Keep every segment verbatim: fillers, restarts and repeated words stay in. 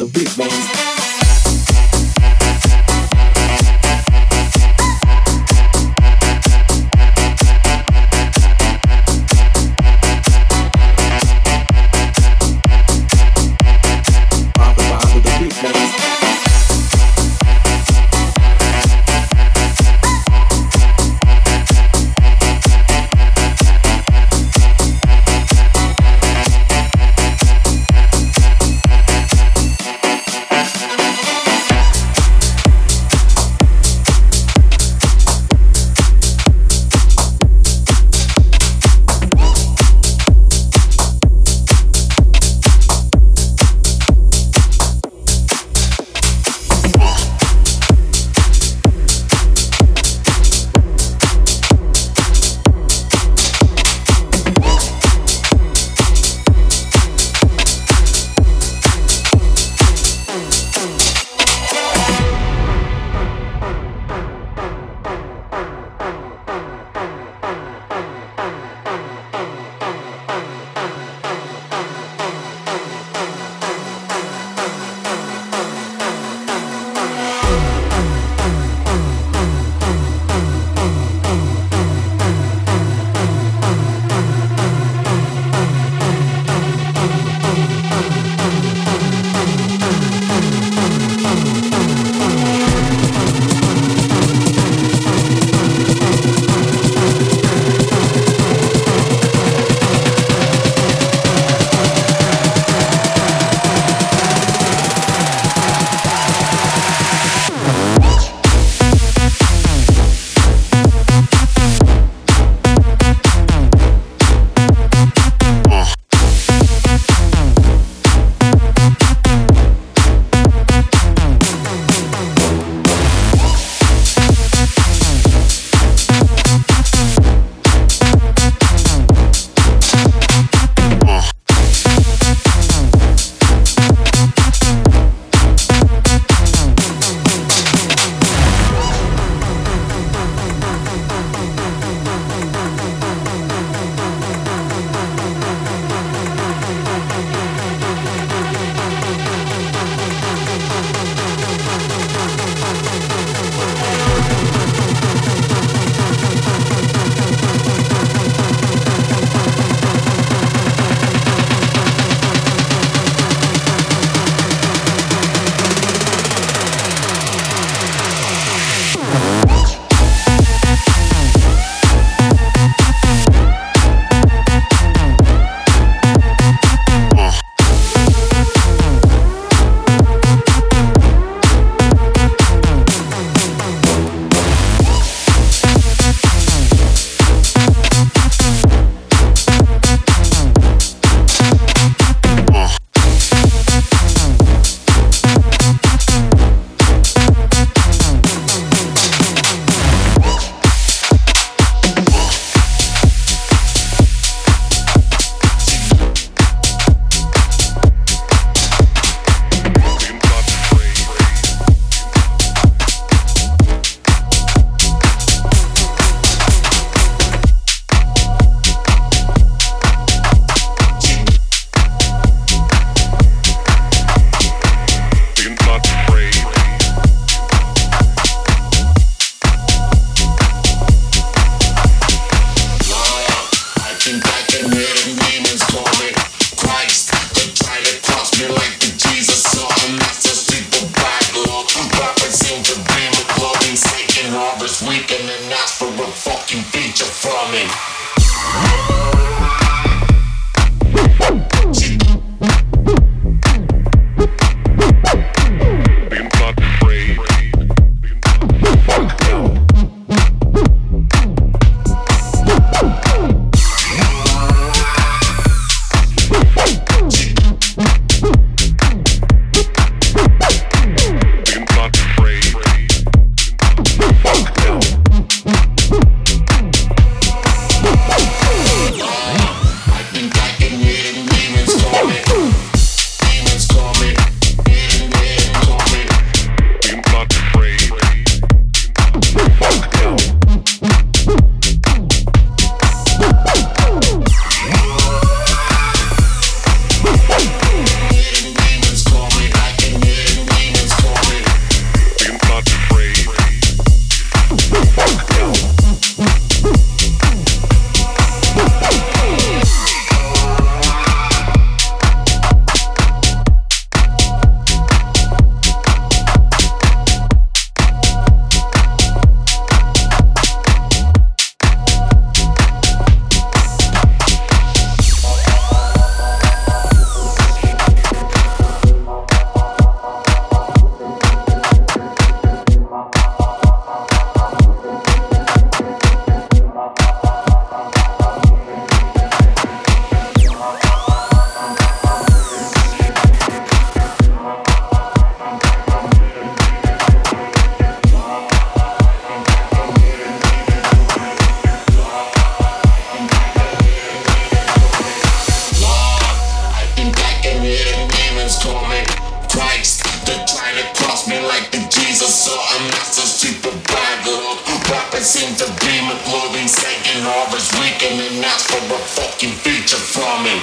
the big ones. call me Christ. They're trying to cross me like the Jesus, so I'm not so super Bible. Rapping seems to be my clothing, Satan always weakening and ask for a fucking feature from me.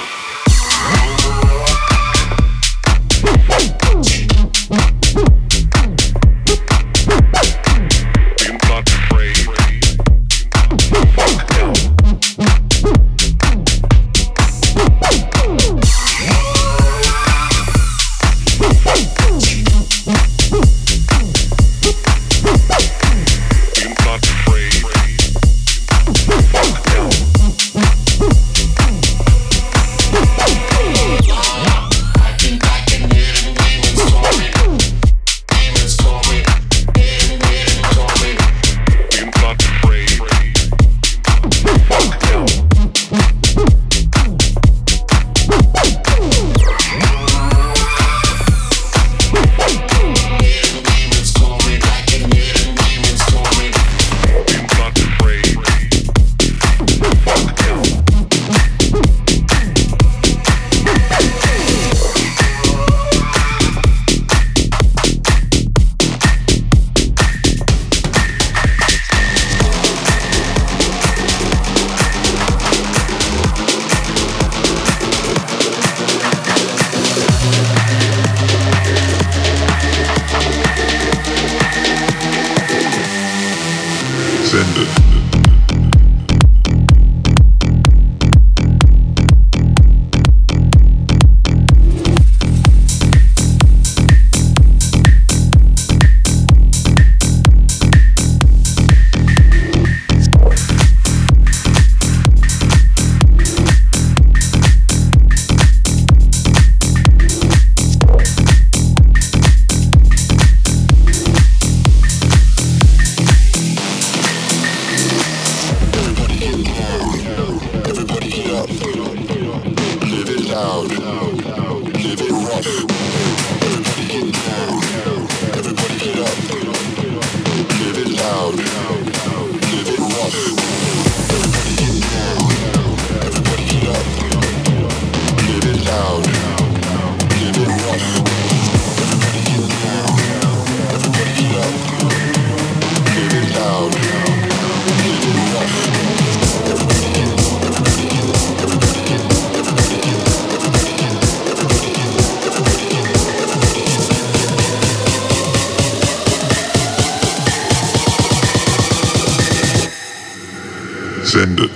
Send it.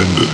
offended.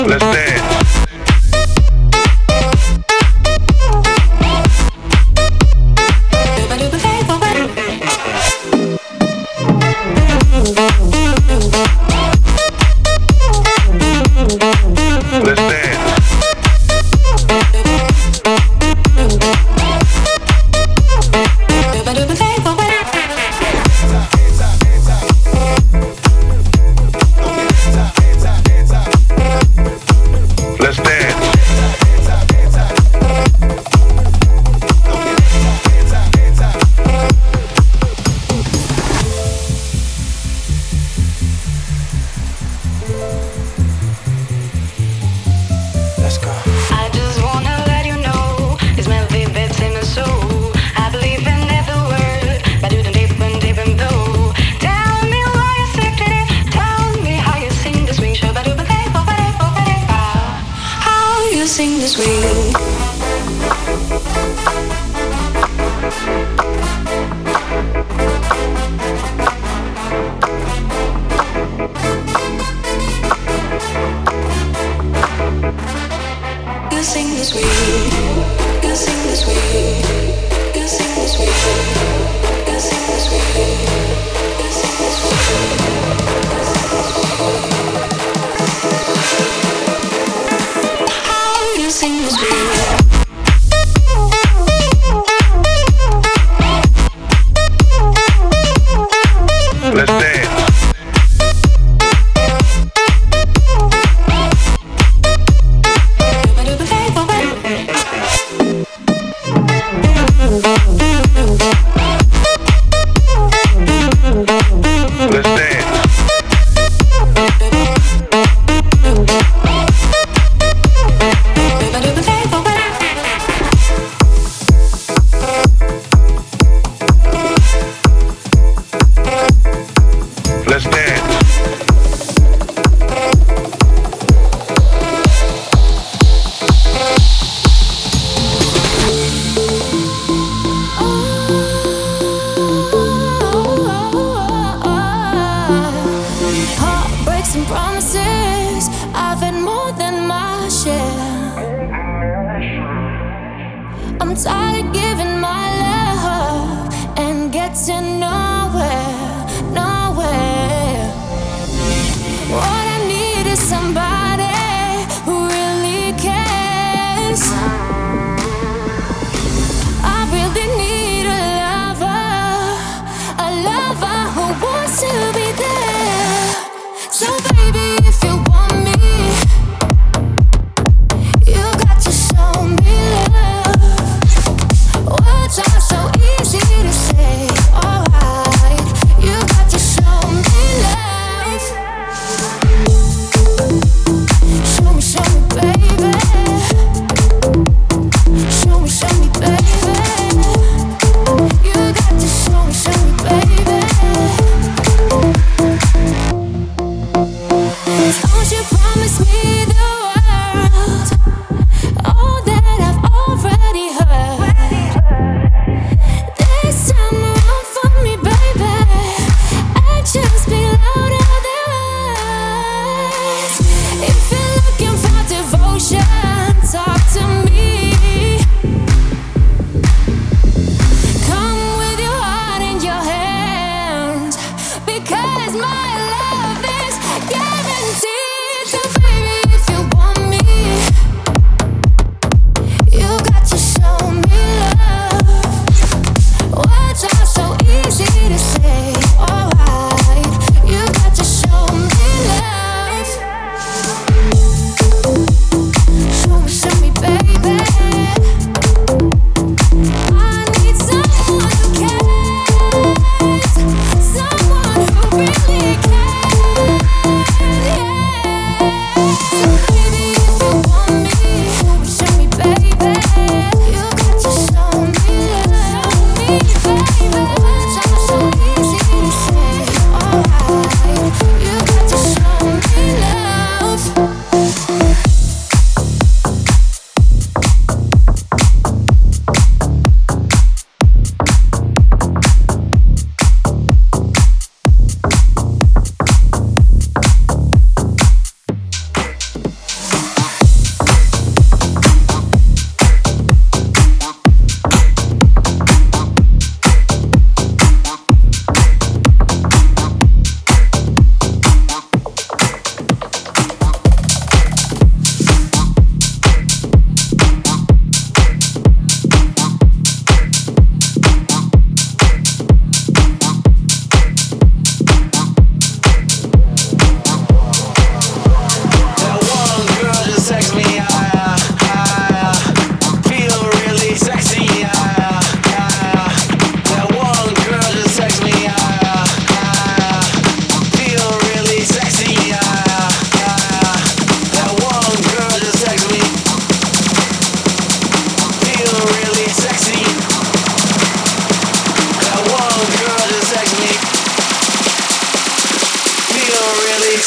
Let's dance.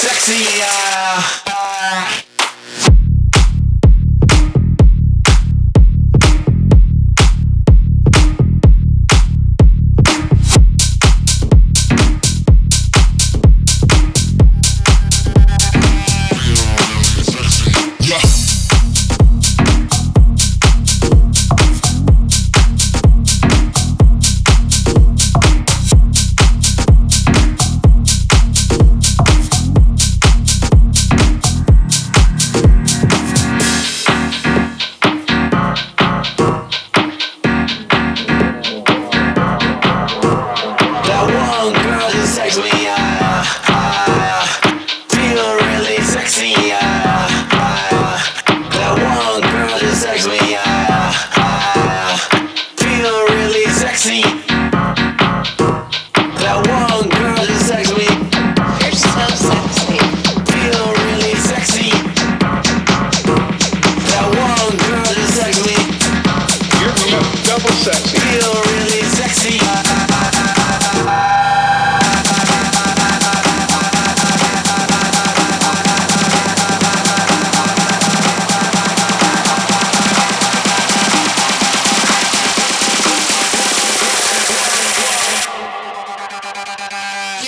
Sexy, yeah.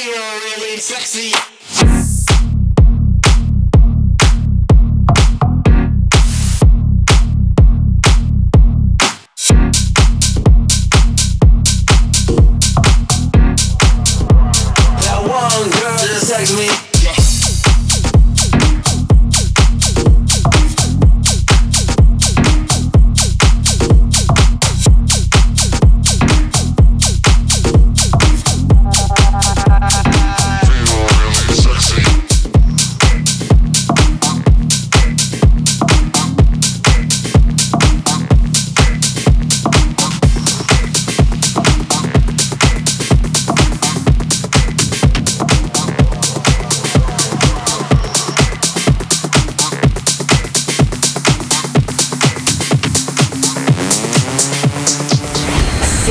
you're really sexy. That one girl just text me.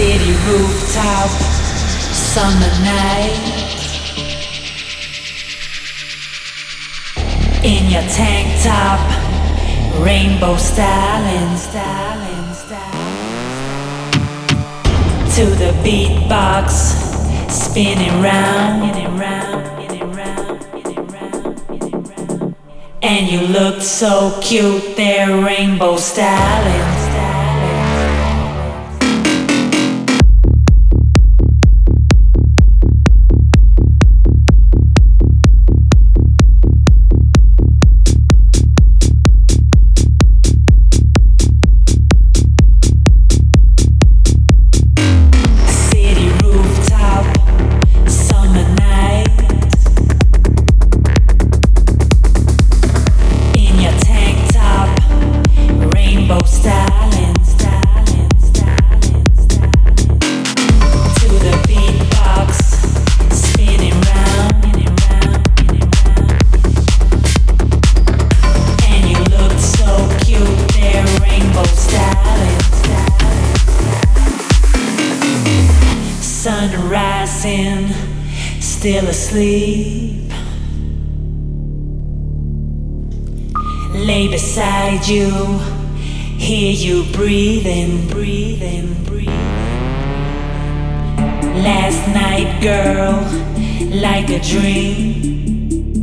City rooftop, summer night. In your tank top, rainbow styling, styling, styling. To the beatbox, spinning round, spinning round, spinning round, spinning round, spinning round. And you looked so cute there, rainbow styling. Sun rising, still asleep. Lay beside you, hear you breathing, breathing, breathing. Last night, girl, like a dream.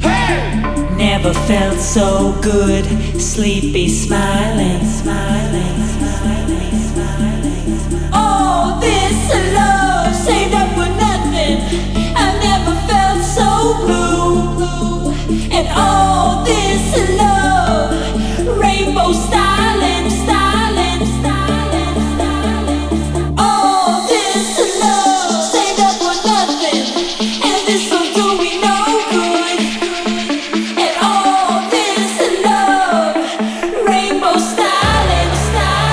Hey! Never felt so good, sleepy, smiling, smiling, smiling, smiling. All this love saved up for nothing. I never felt so blue. And all this love, rainbow styling, styling, styling, styling. All this love saved up for nothing. And this will do me no good. And all this love, rainbow styling, styling.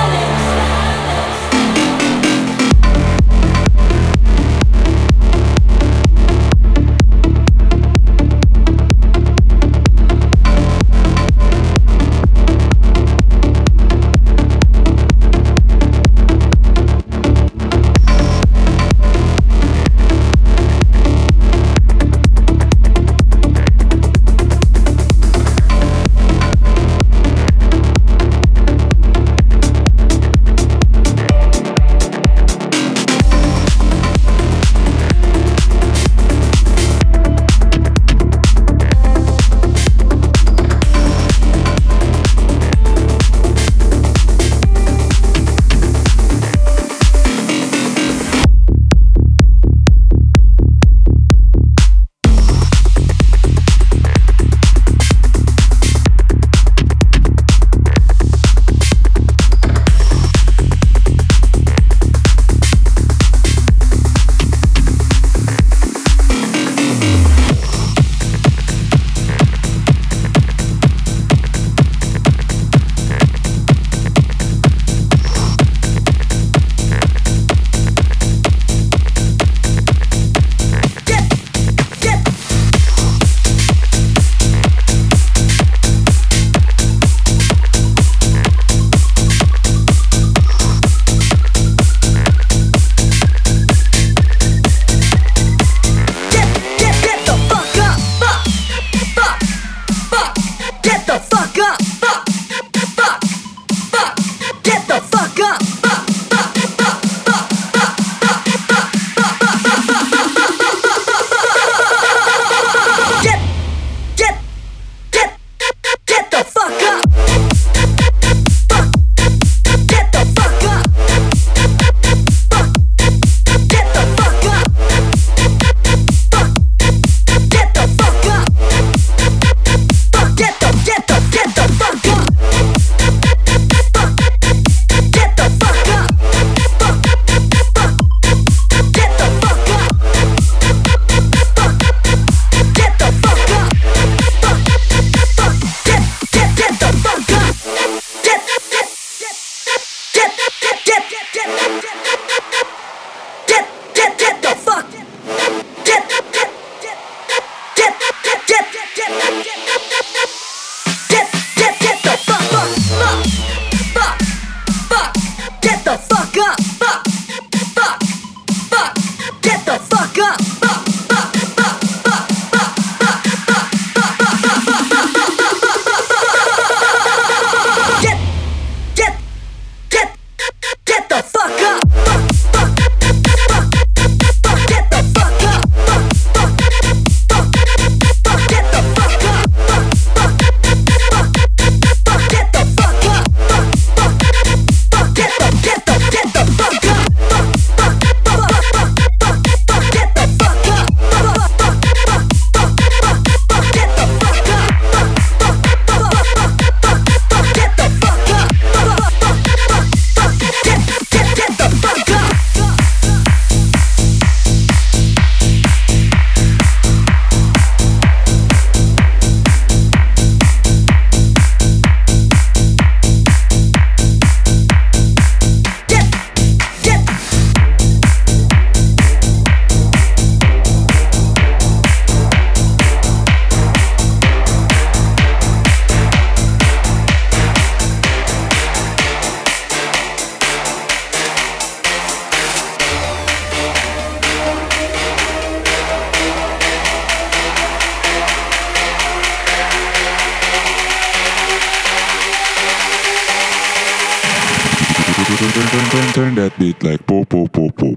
turn, turn, turn that beat like po po po po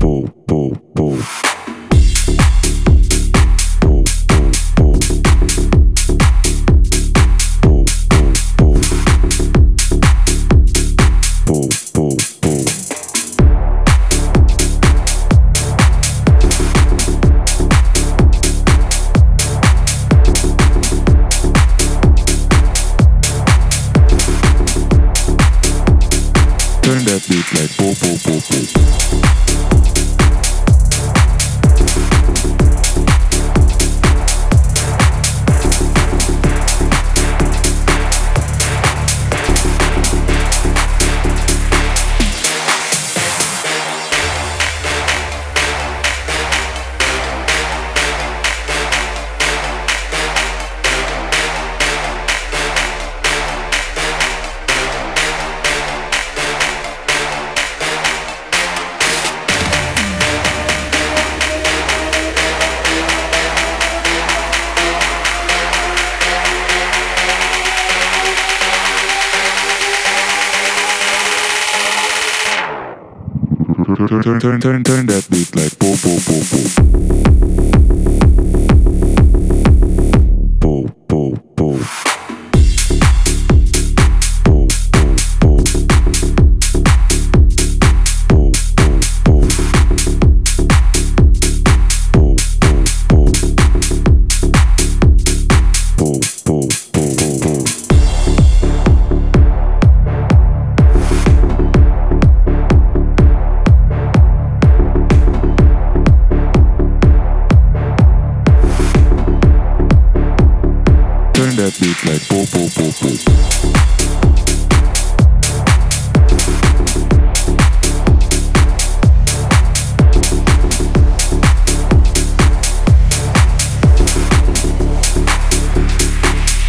po po po. Turn that beat like po po po po. Turn, turn, turn, turn, turn that beat like po po po po. Po po po. Po po po. Po po po. Po po po. Po po po. Turn that beat like po po po po.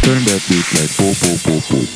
Turn that beat like po po po po. We'll be right back.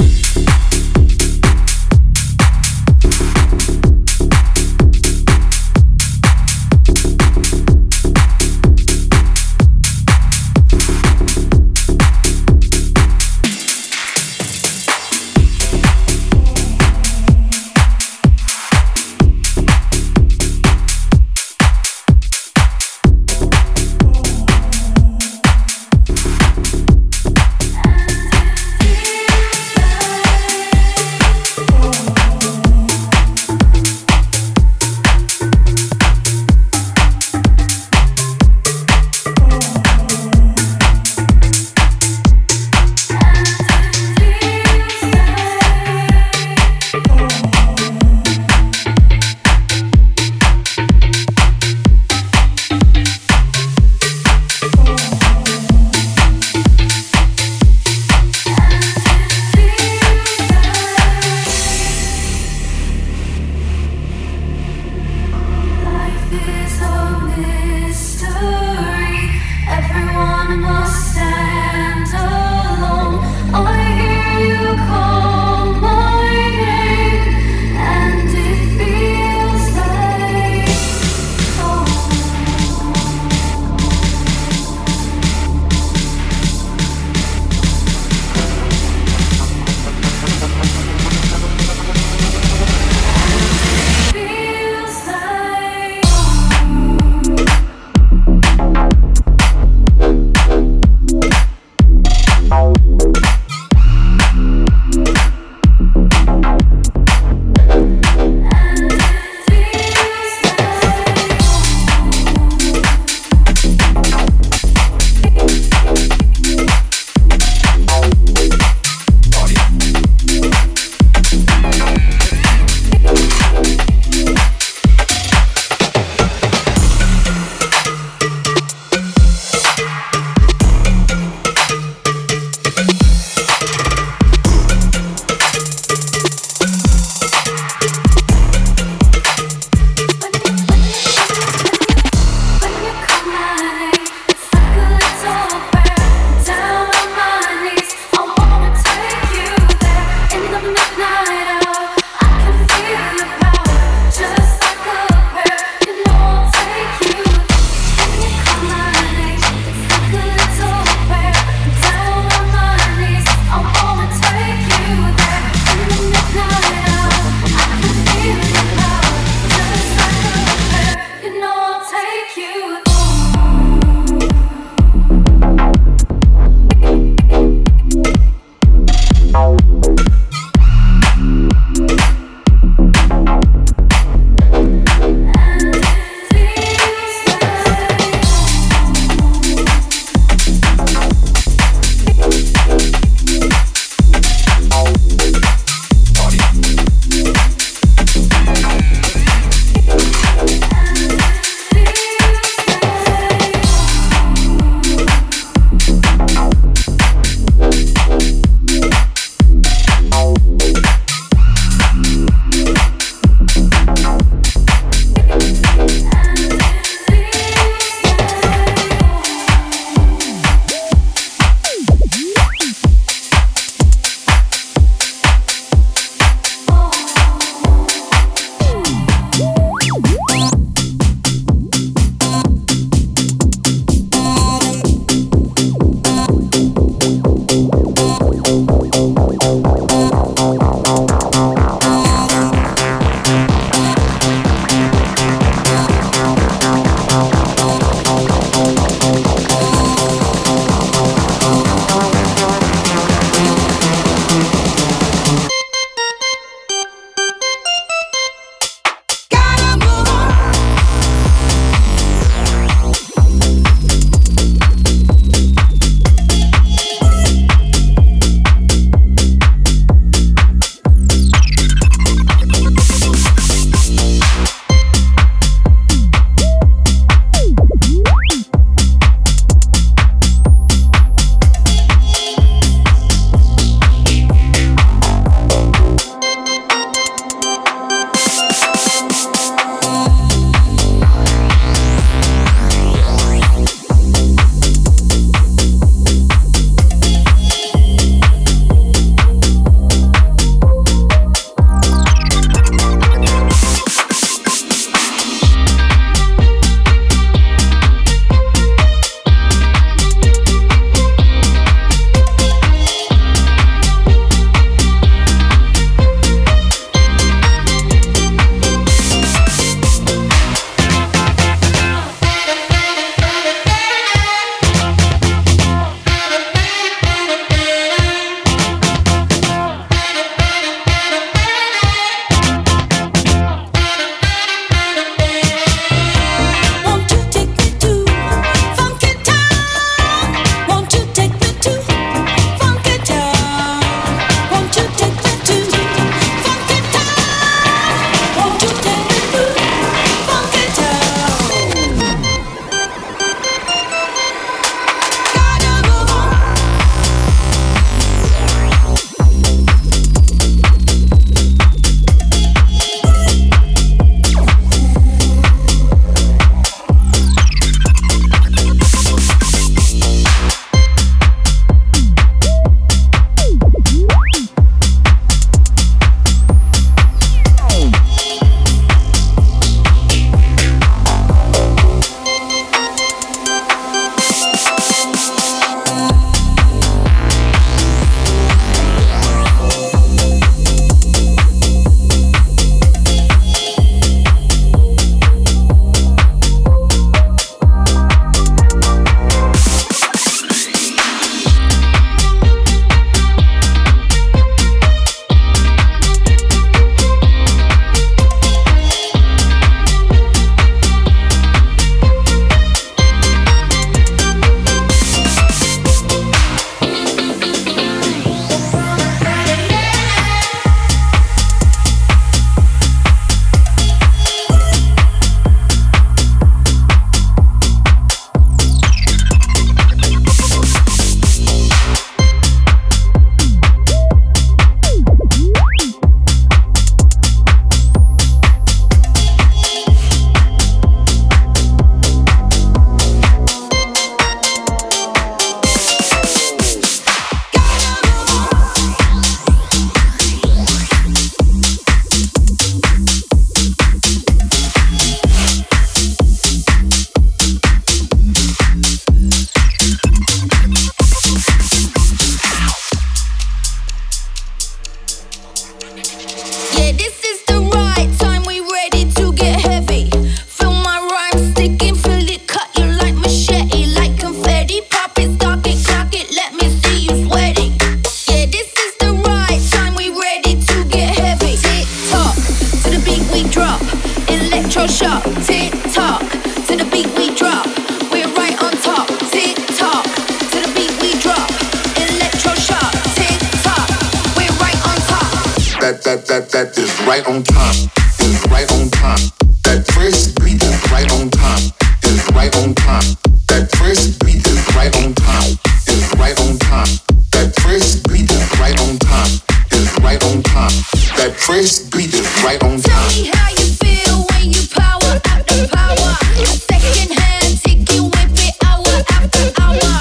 right on time, is right on time. That first beat is right on time, is right on time. That first beat is right on time, is right on time. That first beat is right on time, is right on time. That first beat is right on time. Tell me how you feel when you power out the power. A second hand take you with it hour after hour.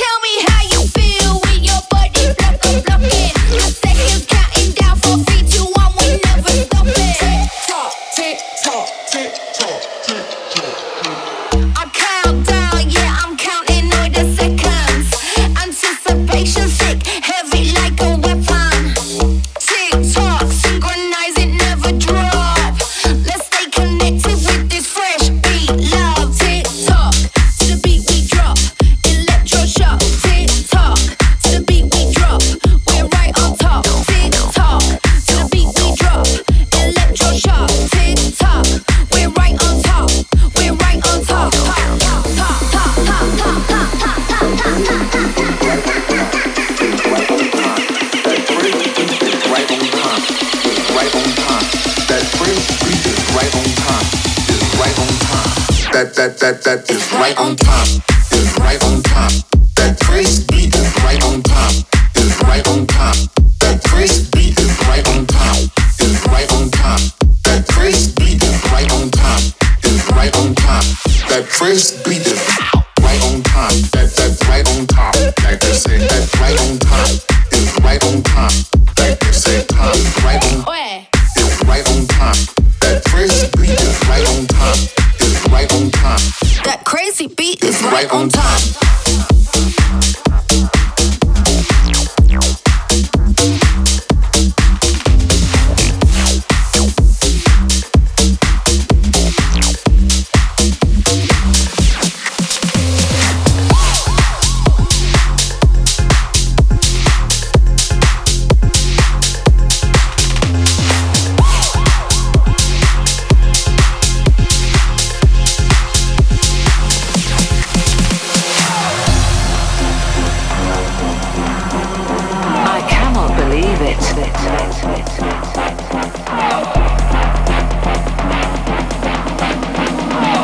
Tell me how you feel when your body block a block it. A second counting down for three, two, one, we never stop it. Tick tock, tick tock, tick tock, tick tock. I count down, yeah, I'm counting all the seconds. Anticipation sick, heavy like a weapon. Tick tock, synchronize it, never drop. Let's stay connected with this fresh beat, love. Tick tock, to the beat we drop, electro shock. Tick tock, to the beat we drop, we're right on top. Tick tock, to the beat we drop, electro shock. Tick tock, we're right on top, we're right on top. Top, top, top, top, top, top, top, top, top, top, top. That that that that is right on time, is right on time. That first beat is right on time, is right on time. That first beat is right on time, is right on time. That first beat is right on time, is right on time. That first beat is right on time, that that's right on time. Like they say, that's right on time, is right on time. Like they say, time right on, is right on time. That first beat is right on time. Right on time. That crazy beat is right, right on time.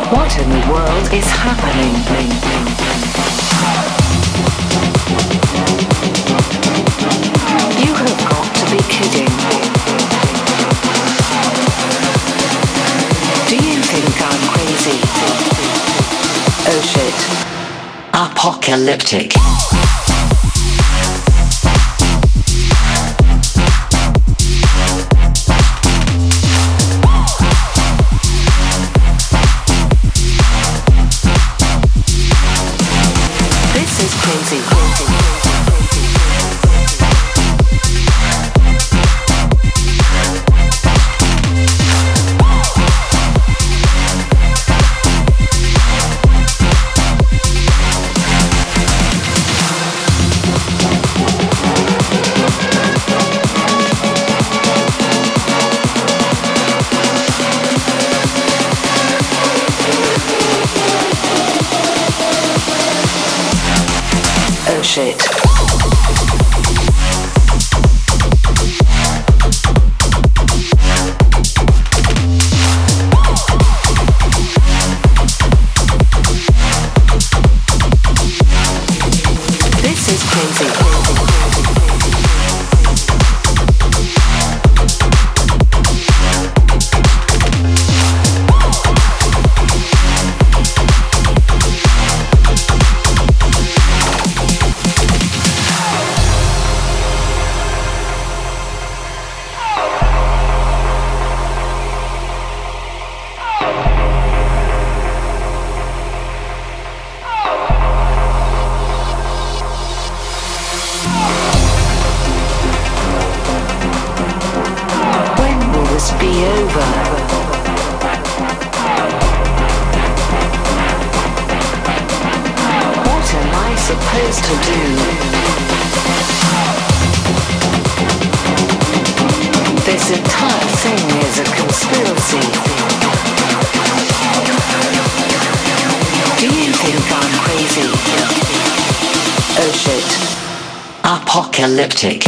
What in the world is happening? You have got to be kidding. Do you think I'm crazy? Oh shit. Apocalyptic. Shit. Apocalyptic.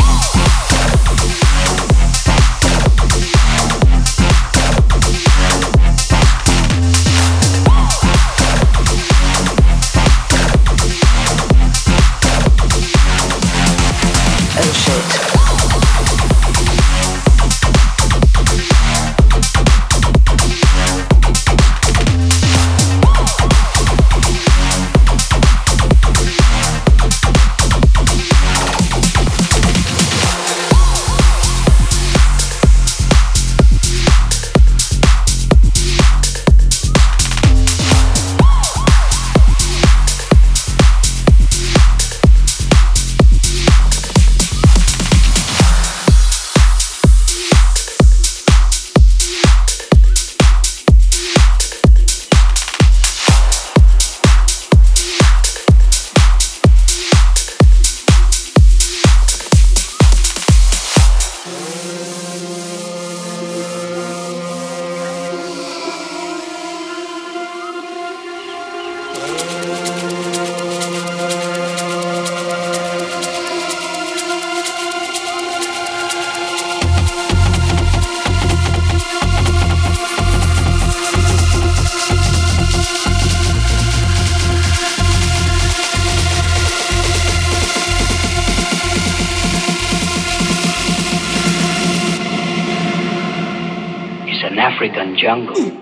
African jungle.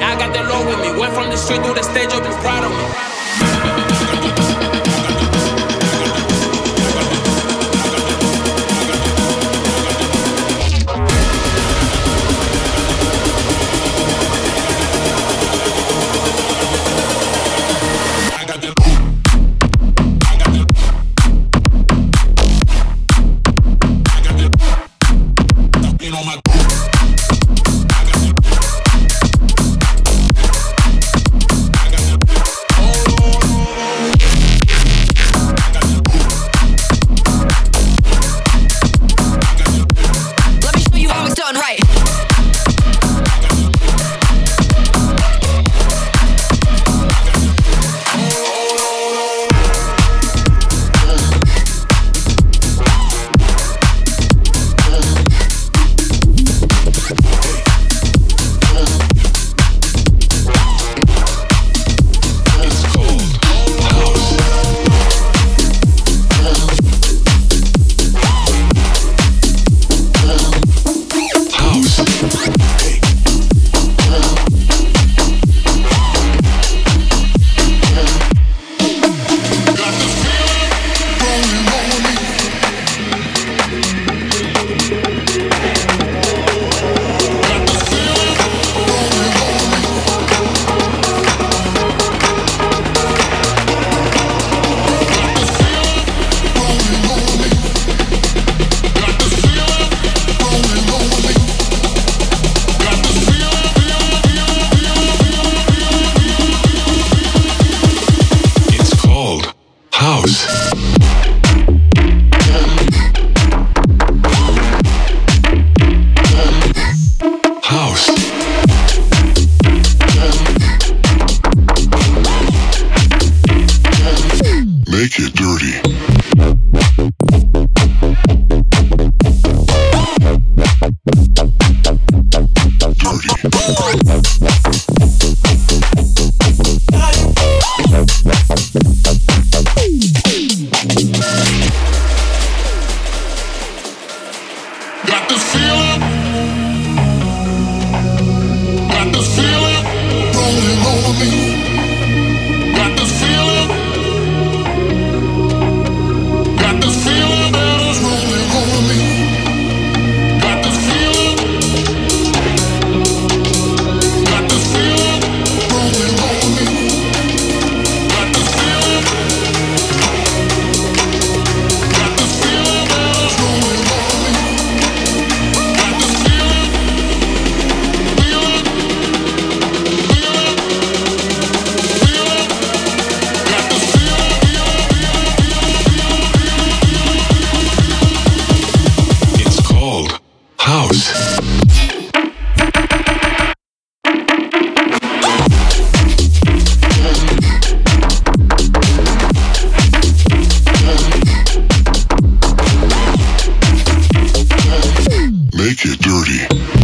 I got the on my make it dirty.